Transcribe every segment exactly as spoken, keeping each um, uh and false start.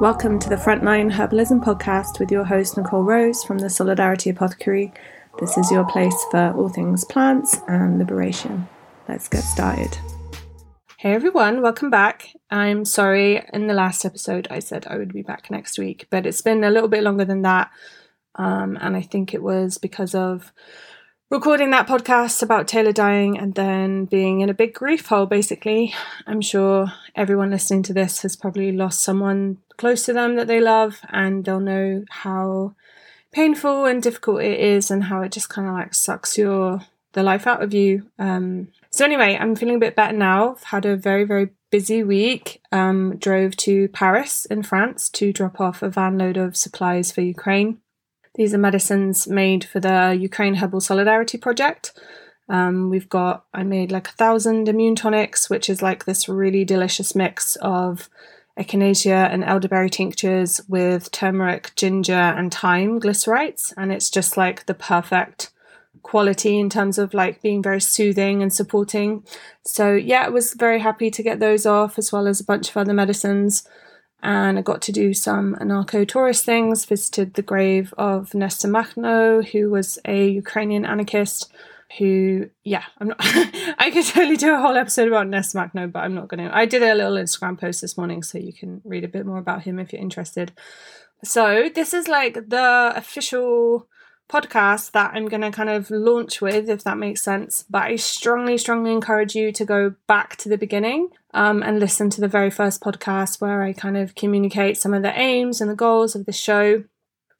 Welcome to the Frontline Herbalism Podcast with your host Nicole Rose from the Solidarity Apothecary. This is your place for all things plants and liberation. Let's get started. Hey everyone, welcome back. I'm sorry, in the last episode I said I would be back next week, but it's been a little bit longer than that. Um, and I think it was because of recording that podcast about Taylor dying and then being in a big grief hole, basically. I'm sure everyone listening to this has probably lost someone close to them that they love, and they'll know how painful and difficult it is and how it just kind of like sucks your the life out of you. Um, so anyway, I'm feeling a bit better now. I've had a very, very busy week. Um, drove to Paris in France to drop off a van load of supplies for Ukraine. These are medicines made for the Ukraine Herbal Solidarity Project. Um, we've got, I made like a thousand immune tonics, which is like this really delicious mix of echinacea and elderberry tinctures with turmeric, ginger and thyme glycerites. And it's just like the perfect quality in terms of like being very soothing and supporting. So yeah, I was very happy to get those off, as well as a bunch of other medicines. And I got to do some anarcho-tourist things, visited the grave of Nestor Makhno, who was a Ukrainian anarchist who, yeah, I'm not, I could totally do a whole episode about Nestor Makhno, but I'm not going to. I did a little Instagram post this morning, so you can read a bit more about him if you're interested. So this is like the official podcast that I'm going to kind of launch with, if that makes sense. But I strongly, strongly encourage you to go back to the beginning um, and listen to the very first podcast where I kind of communicate some of the aims and the goals of the show.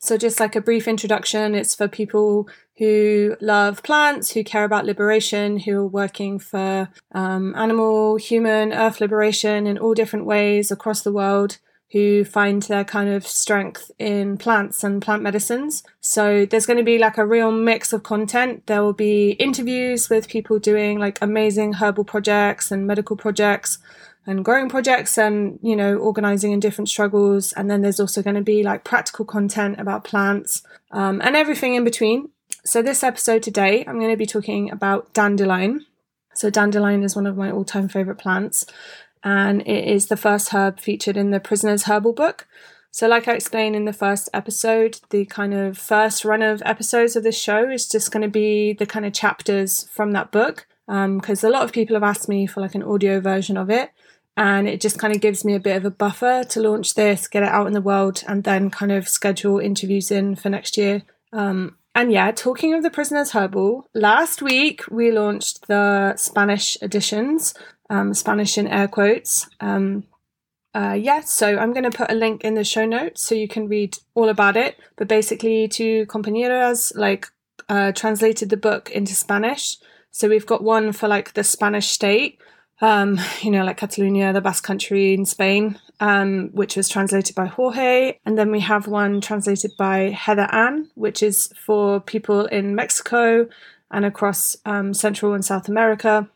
So just like a brief introduction, it's for people who love plants, who care about liberation, who are working for um, animal, human, earth liberation in all different ways across the world, who find their kind of strength in plants and plant medicines. So there's going to be like a real mix of content. There will be interviews with people doing like amazing herbal projects and medical projects and growing projects and, you know, organizing in different struggles. And then there's also going to be like practical content about plants um, and everything in between. So this episode today, I'm going to be talking about dandelion. So dandelion is one of my all-time favorite plants, and it is the first herb featured in the Prisoner's Herbal Book. So like I explained in the first episode, the kind of first run of episodes of this show is just going to be the kind of chapters from that book, because um, a lot of people have asked me for like an audio version of it, and it just kind of gives me a bit of a buffer to launch this, get it out in the world, and then kind of schedule interviews in for next year. Um, and yeah, talking of the Prisoner's Herbal, last week we launched the Spanish editions. Um, Spanish in air quotes. Um, uh, yeah, so I'm going to put a link in the show notes so you can read all about it. But basically, two compañeras like uh, translated the book into Spanish. So we've got one for like the Spanish state, um, you know, like Catalonia, the Basque Country in Spain, um, which was translated by Jorge. And then we have one translated by Heather Ann, which is for people in Mexico and across um, Central and South America.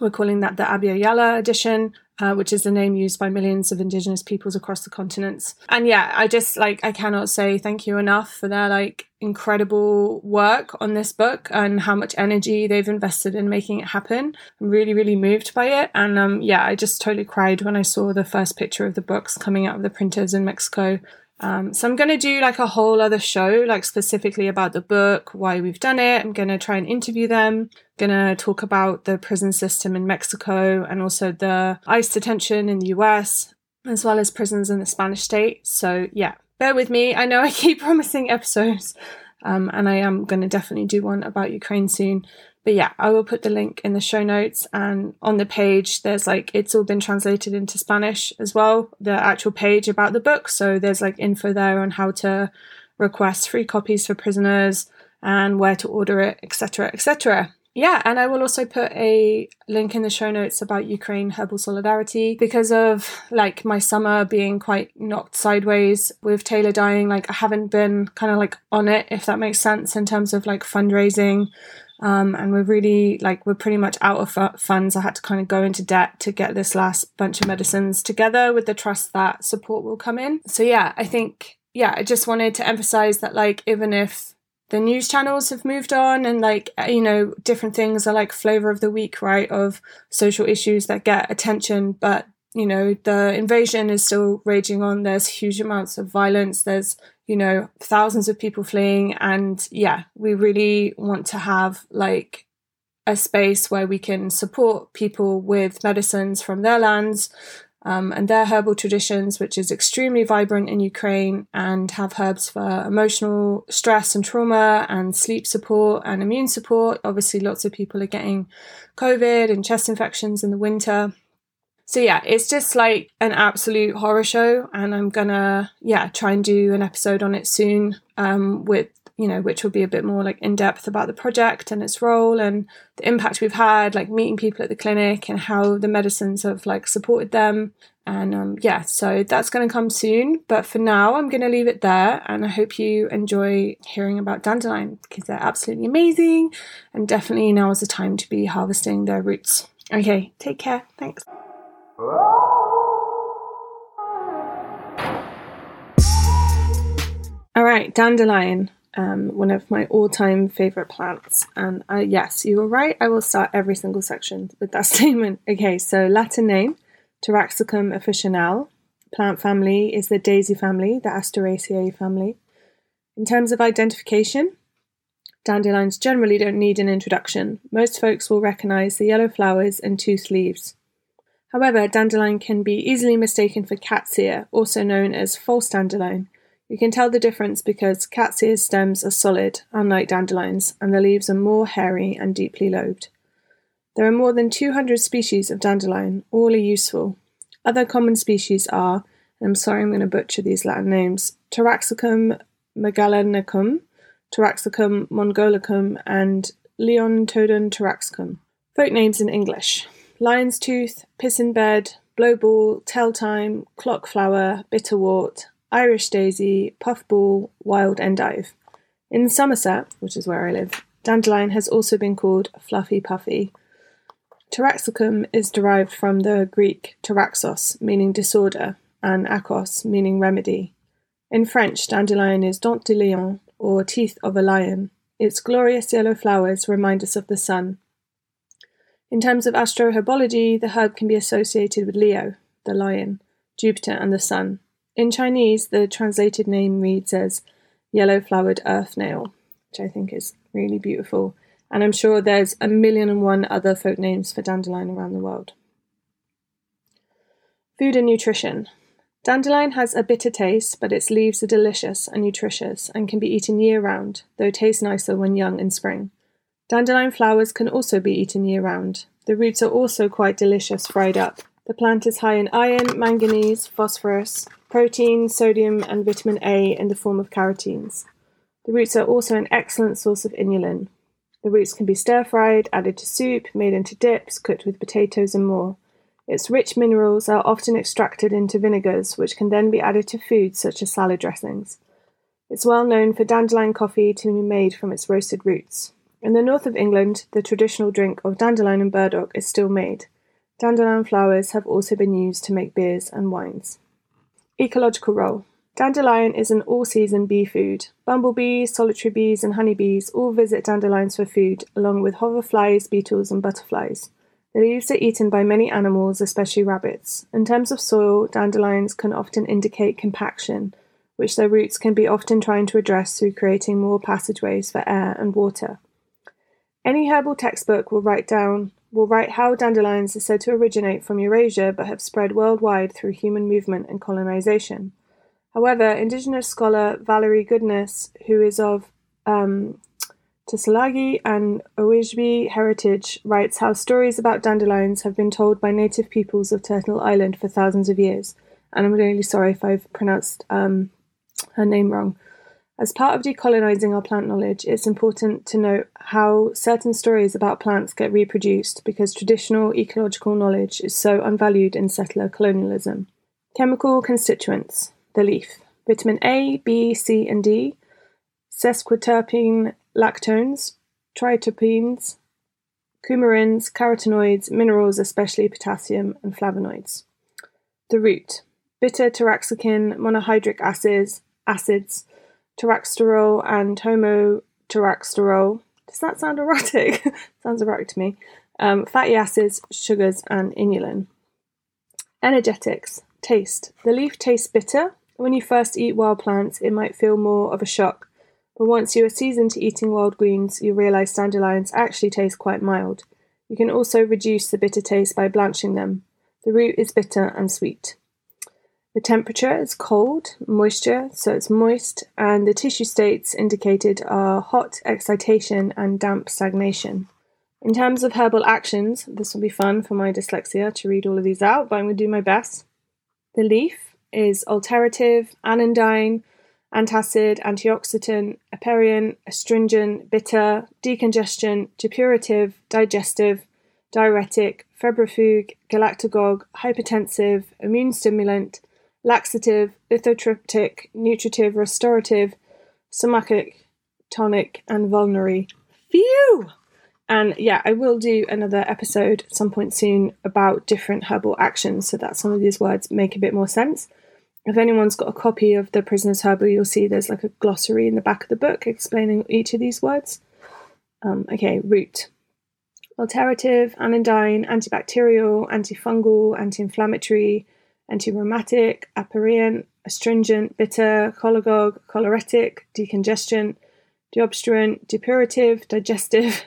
We're calling that the Abya Yala edition, uh, which is the name used by millions of Indigenous peoples across the continents. And yeah, I just like, I cannot say thank you enough for their like incredible work on this book and how much energy they've invested in making it happen. I'm really, really moved by it. And um, yeah, I just totally cried when I saw the first picture of the books coming out of the printers in Mexico. Um, so I'm going to do like a whole other show, like specifically about the book, why we've done it. I'm going to try and interview them. I'm going to talk about the prison system in Mexico and also the ICE detention in the U S, as well as prisons in the Spanish state. So yeah, bear with me. I know I keep promising episodes, um, and I am going to definitely do one about Ukraine soon. But yeah, I will put the link in the show notes, and on the page, there's like, it's all been translated into Spanish as well, the actual page about the book. So there's like info there on how to request free copies for prisoners and where to order it, et cetera, et cetera. Yeah, and I will also put a link in the show notes about Ukraine Herbal Solidarity, because of like my summer being quite knocked sideways with Taylor dying. Like I haven't been kind of like on it, if that makes sense, in terms of like fundraising. Um, and we're really like, we're pretty much out of f- funds. I had to kind of go into debt to get this last bunch of medicines together with the trust that support will come in. So yeah, I think, yeah, I just wanted to emphasize that like, even if the news channels have moved on and like, you know, different things are like flavor of the week, right, of social issues that get attention, but you know, the invasion is still raging on. There's huge amounts of violence. There's, you know, thousands of people fleeing. And yeah, we really want to have like a space where we can support people with medicines from their lands um, and their herbal traditions, which is extremely vibrant in Ukraine, and have herbs for emotional stress and trauma and sleep support and immune support. Obviously, lots of people are getting COVID and chest infections in the winter. So yeah, it's just like an absolute horror show, and I'm gonna, yeah, try and do an episode on it soon um, with, you know, which will be a bit more like in depth about the project and its role and the impact we've had, like meeting people at the clinic and how the medicines have like supported them. And um, yeah, so that's going to come soon. But for now, I'm going to leave it there. And I hope you enjoy hearing about dandelion, because they're absolutely amazing. And definitely now is the time to be harvesting their roots. Okay, take care. Thanks. All right, dandelion, um, one of my all-time favorite plants. And uh, yes, you were right. I will start every single section with that statement. Okay, so Latin name, Taraxacum officinale. Plant family is the daisy family, the Asteraceae family. In terms of identification, dandelions generally don't need an introduction. Most folks will recognize the yellow flowers and toothed leaves. However, dandelion can be easily mistaken for cat's ear, also known as false dandelion. You can tell the difference because cat's ear stems are solid, unlike dandelions, and the leaves are more hairy and deeply lobed. There are more than two hundred species of dandelion, all are useful. Other common species are, and I'm sorry I'm going to butcher these Latin names, Taraxacum megalanicum, Taraxacum mongolicum, and Leontodon taraxacum. Folk names in English. Lion's tooth, piss in bed, blowball, telltime, clock flower, bitterwort, Irish daisy, puffball, wild endive. In Somerset, which is where I live, dandelion has also been called fluffy puffy. Taraxacum is derived from the Greek taraxos, meaning disorder, and akos, meaning remedy. In French, dandelion is dent de lion, or teeth of a lion. Its glorious yellow flowers remind us of the sun. In terms of astroherbology, the herb can be associated with Leo, the lion, Jupiter and the sun. In Chinese, the translated name reads as yellow-flowered earth nail, which I think is really beautiful. And I'm sure there's a million and one other folk names for dandelion around the world. Food and nutrition. Dandelion has a bitter taste, but its leaves are delicious and nutritious and can be eaten year-round, though taste nicer when young in spring. Dandelion flowers can also be eaten year-round. The roots are also quite delicious fried up. The plant is high in iron, manganese, phosphorus, protein, sodium, and vitamin A in the form of carotenes. The roots are also an excellent source of inulin. The roots can be stir-fried, added to soup, made into dips, cooked with potatoes and more. Its rich minerals are often extracted into vinegars, which can then be added to foods such as salad dressings. It's well known for dandelion coffee to be made from its roasted roots. In the north of England, the traditional drink of dandelion and burdock is still made. Dandelion flowers have also been used to make beers and wines. Ecological role. Dandelion is an all-season bee food. Bumblebees, solitary bees and honeybees all visit dandelions for food, along with hoverflies, beetles and butterflies. The leaves are eaten by many animals, especially rabbits. In terms of soil, dandelions can often indicate compaction, which their roots can be often trying to address through creating more passageways for air and water. Any herbal textbook will write down will write how dandelions are said to originate from Eurasia but have spread worldwide through human movement and colonization. However, indigenous scholar Valerie Goodness, who is of um, Tsalagi and Ojibwe heritage, writes how stories about dandelions have been told by native peoples of Turtle Island for thousands of years. And I'm really sorry if I've pronounced um, her name wrong. As part of decolonising our plant knowledge, it's important to note how certain stories about plants get reproduced because traditional ecological knowledge is so unvalued in settler colonialism. Chemical constituents. The leaf. Vitamin A, B, C and D. Sesquiterpene lactones. Triterpenes. Coumarins, carotenoids, minerals, especially potassium and flavonoids. The root. Bitter taraxacin, monohydric acids, acids. Taraxterol and homotaraxterol. Does that sound erotic? Sounds erotic to me. Um, fatty acids, sugars, and inulin. Energetics. Taste. The leaf tastes bitter. When you first eat wild plants, it might feel more of a shock. But once you are seasoned to eating wild greens, you realise dandelions actually taste quite mild. You can also reduce the bitter taste by blanching them. The root is bitter and sweet. The temperature is cold, moisture, so it's moist, and the tissue states indicated are hot, excitation, and damp stagnation. In terms of herbal actions, this will be fun for my dyslexia to read all of these out, but I'm going to do my best. The leaf is alterative, anodyne, antacid, antioxidant, aperient, astringent, bitter, decongestion, depurative, digestive, diuretic, febrifuge, galactagogue, hypertensive, immune stimulant, laxative, lithotriptic, nutritive, restorative, stomachic, tonic, and vulnerary. Phew! And yeah, I will do another episode at some point soon about different herbal actions so that some of these words make a bit more sense. If anyone's got a copy of the Prisoner's Herbal, you'll see there's like a glossary in the back of the book explaining each of these words. Um, okay, root. Alterative, anodyne, antibacterial, antifungal, anti-inflammatory, antirheumatic, aperient, astringent, bitter, cholagogue, choleretic, decongestion, deobstruent, depurative, digestive,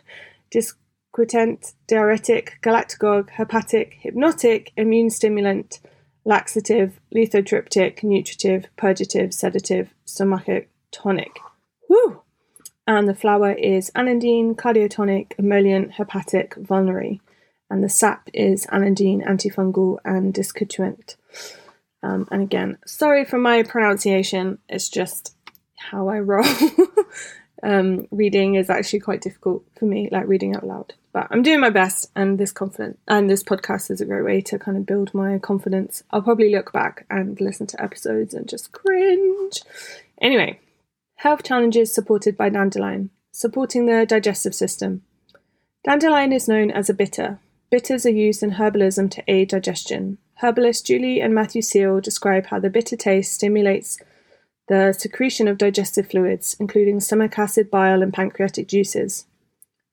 disquitant, diuretic, galactagogue, hepatic, hypnotic, immune stimulant, laxative, lithotriptic, nutritive, purgative, sedative, stomachic, tonic. Woo! And the flower is anodyne, cardiotonic, emollient, hepatic, vulnerary. And the sap is anodyne, antifungal, and disquitant. Um, and again, sorry for my pronunciation. It's just how I roll. um, reading is actually quite difficult for me, like reading out loud. But I'm doing my best, and this confident and this podcast is a great way to kind of build my confidence. I'll probably look back and listen to episodes and just cringe. Anyway. Health challenges supported by dandelion. Supporting the digestive system. Dandelion is known as a bitter. Bitters are used in herbalism to aid digestion. Herbalists Julie and Matthew Seal describe how the bitter taste stimulates the secretion of digestive fluids, including stomach acid, bile, and pancreatic juices.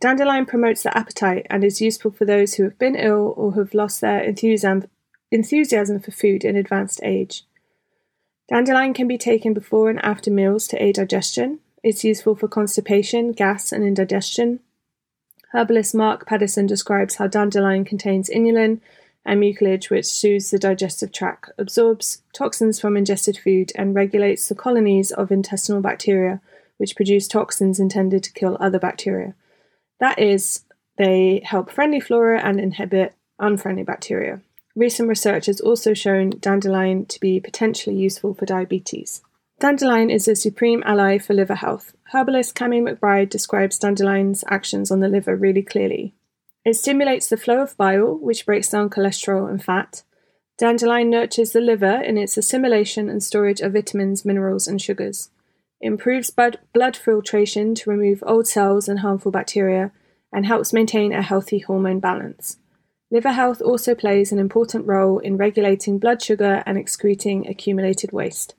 Dandelion promotes the appetite and is useful for those who have been ill or have lost their enthusiasm, enthusiasm for food in advanced age. Dandelion can be taken before and after meals to aid digestion. It's useful for constipation, gas, and indigestion. Herbalist Mark Patterson describes how dandelion contains inulin and mucilage, which soothes the digestive tract, absorbs toxins from ingested food, and regulates the colonies of intestinal bacteria, which produce toxins intended to kill other bacteria. That is, they help friendly flora and inhibit unfriendly bacteria. Recent research has also shown dandelion to be potentially useful for diabetes. Dandelion is a supreme ally for liver health. Herbalist Cammie McBride describes dandelion's actions on the liver really clearly. It stimulates the flow of bile, which breaks down cholesterol and fat. Dandelion nurtures the liver in its assimilation and storage of vitamins, minerals, and sugars. It improves blood filtration to remove old cells and harmful bacteria, and helps maintain a healthy hormone balance. Liver health also plays an important role in regulating blood sugar and excreting accumulated waste.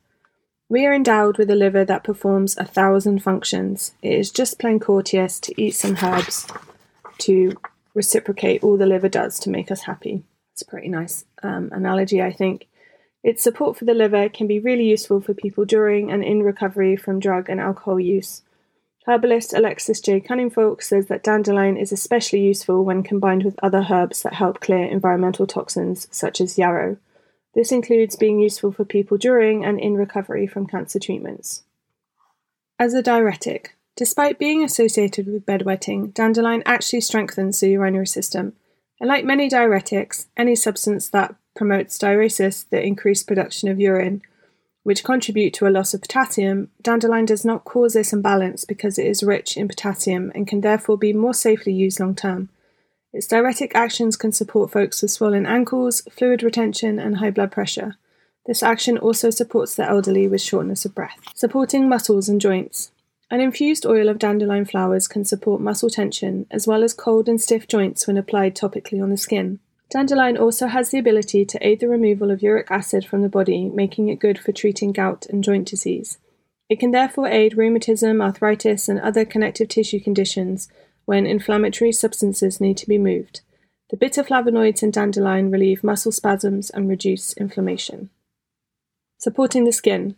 We are endowed with a liver that performs a thousand functions. It is just plain courteous to eat some herbs to reciprocate all the liver does to make us happy. It's a pretty nice um, analogy, I think. Its support for the liver can be really useful for people during and in recovery from drug and alcohol use. Herbalist Alexis J Cunningfolk says that dandelion is especially useful when combined with other herbs that help clear environmental toxins, such as yarrow. This includes being useful for people during and in recovery from cancer treatments. As a diuretic, despite being associated with bedwetting, dandelion actually strengthens the urinary system. And like many diuretics, any substance that promotes diuresis, the increased production of urine, which contribute to a loss of potassium, dandelion does not cause this imbalance because it is rich in potassium and can therefore be more safely used long term. Its diuretic actions can support folks with swollen ankles, fluid retention, and high blood pressure. This action also supports the elderly with shortness of breath. Supporting muscles and joints. An infused oil of dandelion flowers can support muscle tension, as well as cold and stiff joints when applied topically on the skin. Dandelion also has the ability to aid the removal of uric acid from the body, making it good for treating gout and joint disease. It can therefore aid rheumatism, arthritis, and other connective tissue conditions when inflammatory substances need to be moved. The bitter flavonoids in dandelion relieve muscle spasms and reduce inflammation. Supporting the skin.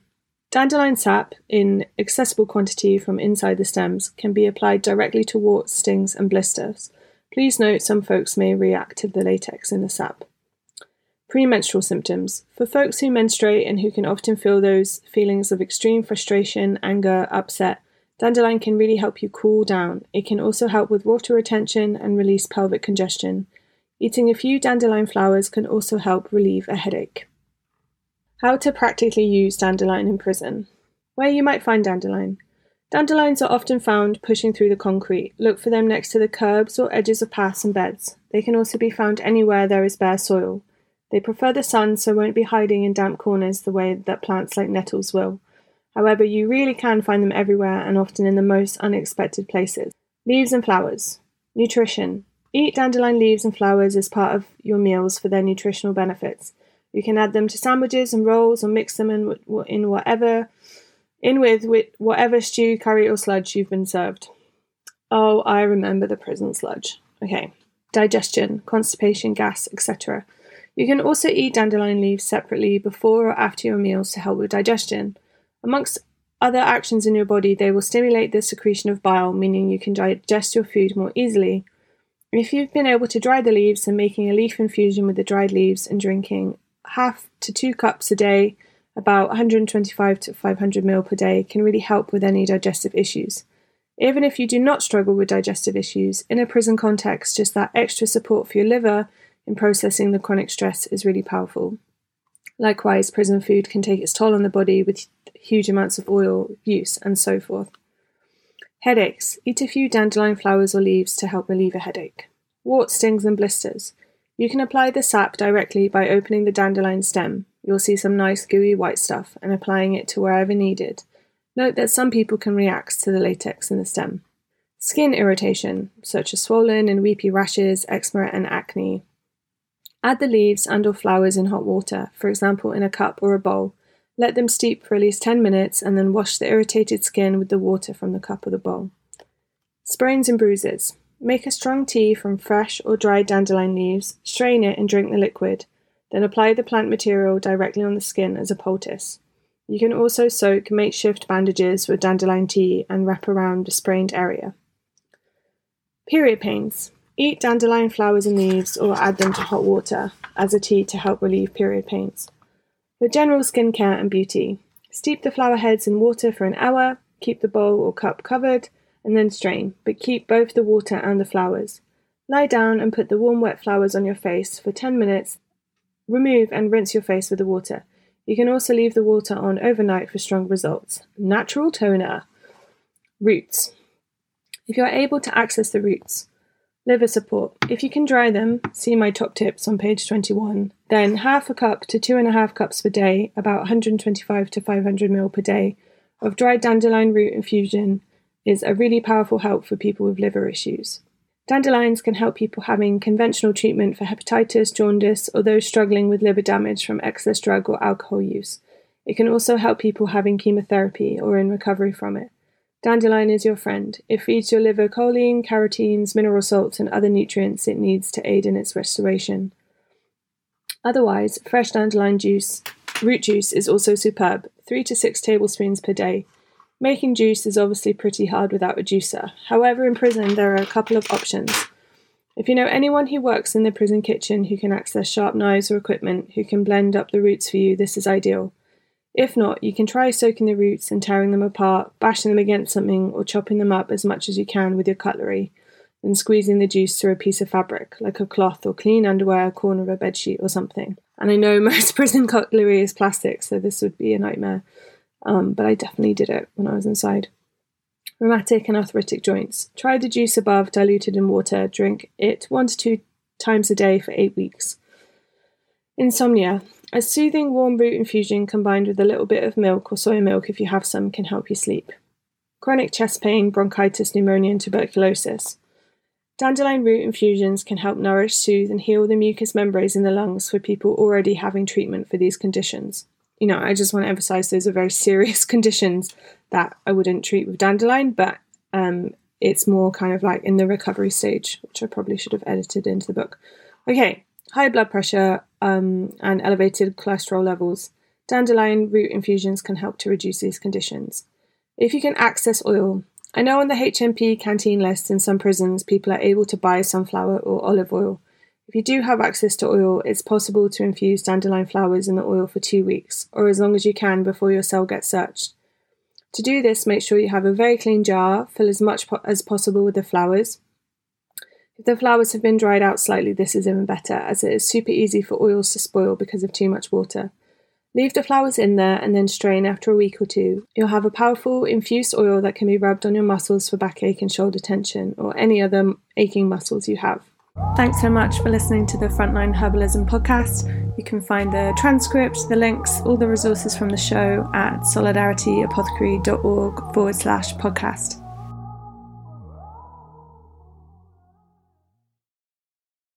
Dandelion sap, in accessible quantity from inside the stems, can be applied directly to warts, stings, and blisters. Please note some folks may react to the latex in the sap. Premenstrual symptoms. For folks who menstruate and who can often feel those feelings of extreme frustration, anger, upset, dandelion can really help you cool down. It can also help with water retention and release pelvic congestion. Eating a few dandelion flowers can also help relieve a headache. How to practically use dandelion in prison. Where you might find dandelion. Dandelions are often found pushing through the concrete. Look for them next to the curbs or edges of paths and beds. They can also be found anywhere there is bare soil. They prefer the sun, so won't be hiding in damp corners the way that plants like nettles will. However, you really can find them everywhere and often in the most unexpected places. Leaves and flowers. Nutrition. Eat dandelion leaves and flowers as part of your meals for their nutritional benefits. You can add them to sandwiches and rolls, or mix them in, in whatever, in with, with whatever stew, curry, or sludge you've been served. Oh, I remember the prison sludge. Okay. Digestion, constipation, gas, et cetera. You can also eat dandelion leaves separately before or after your meals to help with digestion. Amongst other actions in your body, they will stimulate the secretion of bile, meaning you can digest your food more easily. If you've been able to dry the leaves, then making a leaf infusion with the dried leaves and drinking half to two cups a day, about one hundred twenty-five to five hundred milliliters per day, can really help with any digestive issues. Even if you do not struggle with digestive issues, in a prison context, just that extra support for your liver in processing the chronic stress is really powerful. Likewise, prison food can take its toll on the body with huge amounts of oil use and so forth. Headaches. Eat a few dandelion flowers or leaves to help relieve a headache. Warts, stings, and blisters. You can apply the sap directly by opening the dandelion stem. You'll see some nice gooey white stuff, and applying it to wherever needed. Note that some people can react to the latex in the stem. Skin irritation, such as swollen and weepy rashes, eczema, and acne. Add the leaves and or flowers in hot water, for example in a cup or a bowl. Let them steep for at least ten minutes and then wash the irritated skin with the water from the cup or the bowl. Sprains and bruises. Make a strong tea from fresh or dried dandelion leaves, strain it and drink the liquid, then apply the plant material directly on the skin as a poultice. You can also soak makeshift bandages with dandelion tea and wrap around a sprained area. Period pains. Eat dandelion flowers and leaves or add them to hot water as a tea to help relieve period pains. For general skincare and beauty, steep the flower heads in water for an hour, keep the bowl or cup covered, and then strain, but keep both the water and the flowers. Lie down and put the warm wet flowers on your face for ten minutes. Remove and rinse your face with the water. You can also leave the water on overnight for strong results. Natural toner. Roots. If you are able to access the roots. Liver support. If you can dry them, see my top tips on page twenty-one, then half a cup to two and a half cups per day, about one hundred twenty-five to five hundred milliliters per day of dried dandelion root infusion is a really powerful help for people with liver issues. Dandelions can help people having conventional treatment for hepatitis, jaundice, or those struggling with liver damage from excess drug or alcohol use. It can also help people having chemotherapy or in recovery from it. Dandelion is your friend. It feeds your liver choline, carotenes, mineral salts, and other nutrients it needs to aid in its restoration. Otherwise, fresh dandelion juice, root juice is also superb, three to six tablespoons per day. Making juice is obviously pretty hard without a juicer. However, in prison, there are a couple of options. If you know anyone who works in the prison kitchen who can access sharp knives or equipment who can blend up the roots for you, this is ideal. If not, you can try soaking the roots and tearing them apart, bashing them against something, or chopping them up as much as you can with your cutlery, and squeezing the juice through a piece of fabric, like a cloth or clean underwear, corner of a bedsheet or something. And I know most prison cutlery is plastic, so this would be a nightmare. Um, but I definitely did it when I was inside. Rheumatic and arthritic joints. Try the juice above, diluted in water. Drink it one to two times a day for eight weeks. Insomnia. A soothing warm root infusion combined with a little bit of milk or soy milk, if you have some, can help you sleep. Chronic chest pain, bronchitis, pneumonia, and tuberculosis. Dandelion root infusions can help nourish, soothe, and heal the mucous membranes in the lungs for people already having treatment for these conditions. You know, I just want to emphasize those are very serious conditions that I wouldn't treat with dandelion, but um, it's more kind of like in the recovery stage, which I probably should have edited into the book. Okay, high blood pressure um, and elevated cholesterol levels. Dandelion root infusions can help to reduce these conditions. If you can access oil. I know on the H M P canteen list in some prisons, people are able to buy sunflower or olive oil. If you do have access to oil, it's possible to infuse dandelion flowers in the oil for two weeks, or as long as you can before your cell gets searched. To do this, make sure you have a very clean jar, fill as much po- as possible with the flowers. If the flowers have been dried out slightly, this is even better, as it is super easy for oils to spoil because of too much water. Leave the flowers in there and then strain after a week or two. You'll have a powerful infused oil that can be rubbed on your muscles for backache and shoulder tension, or any other aching muscles you have. Thanks so much for listening to the Frontline Herbalism podcast. You can find the transcript, the links, all the resources from the show at solidarity apothecary dot org forward slash podcast.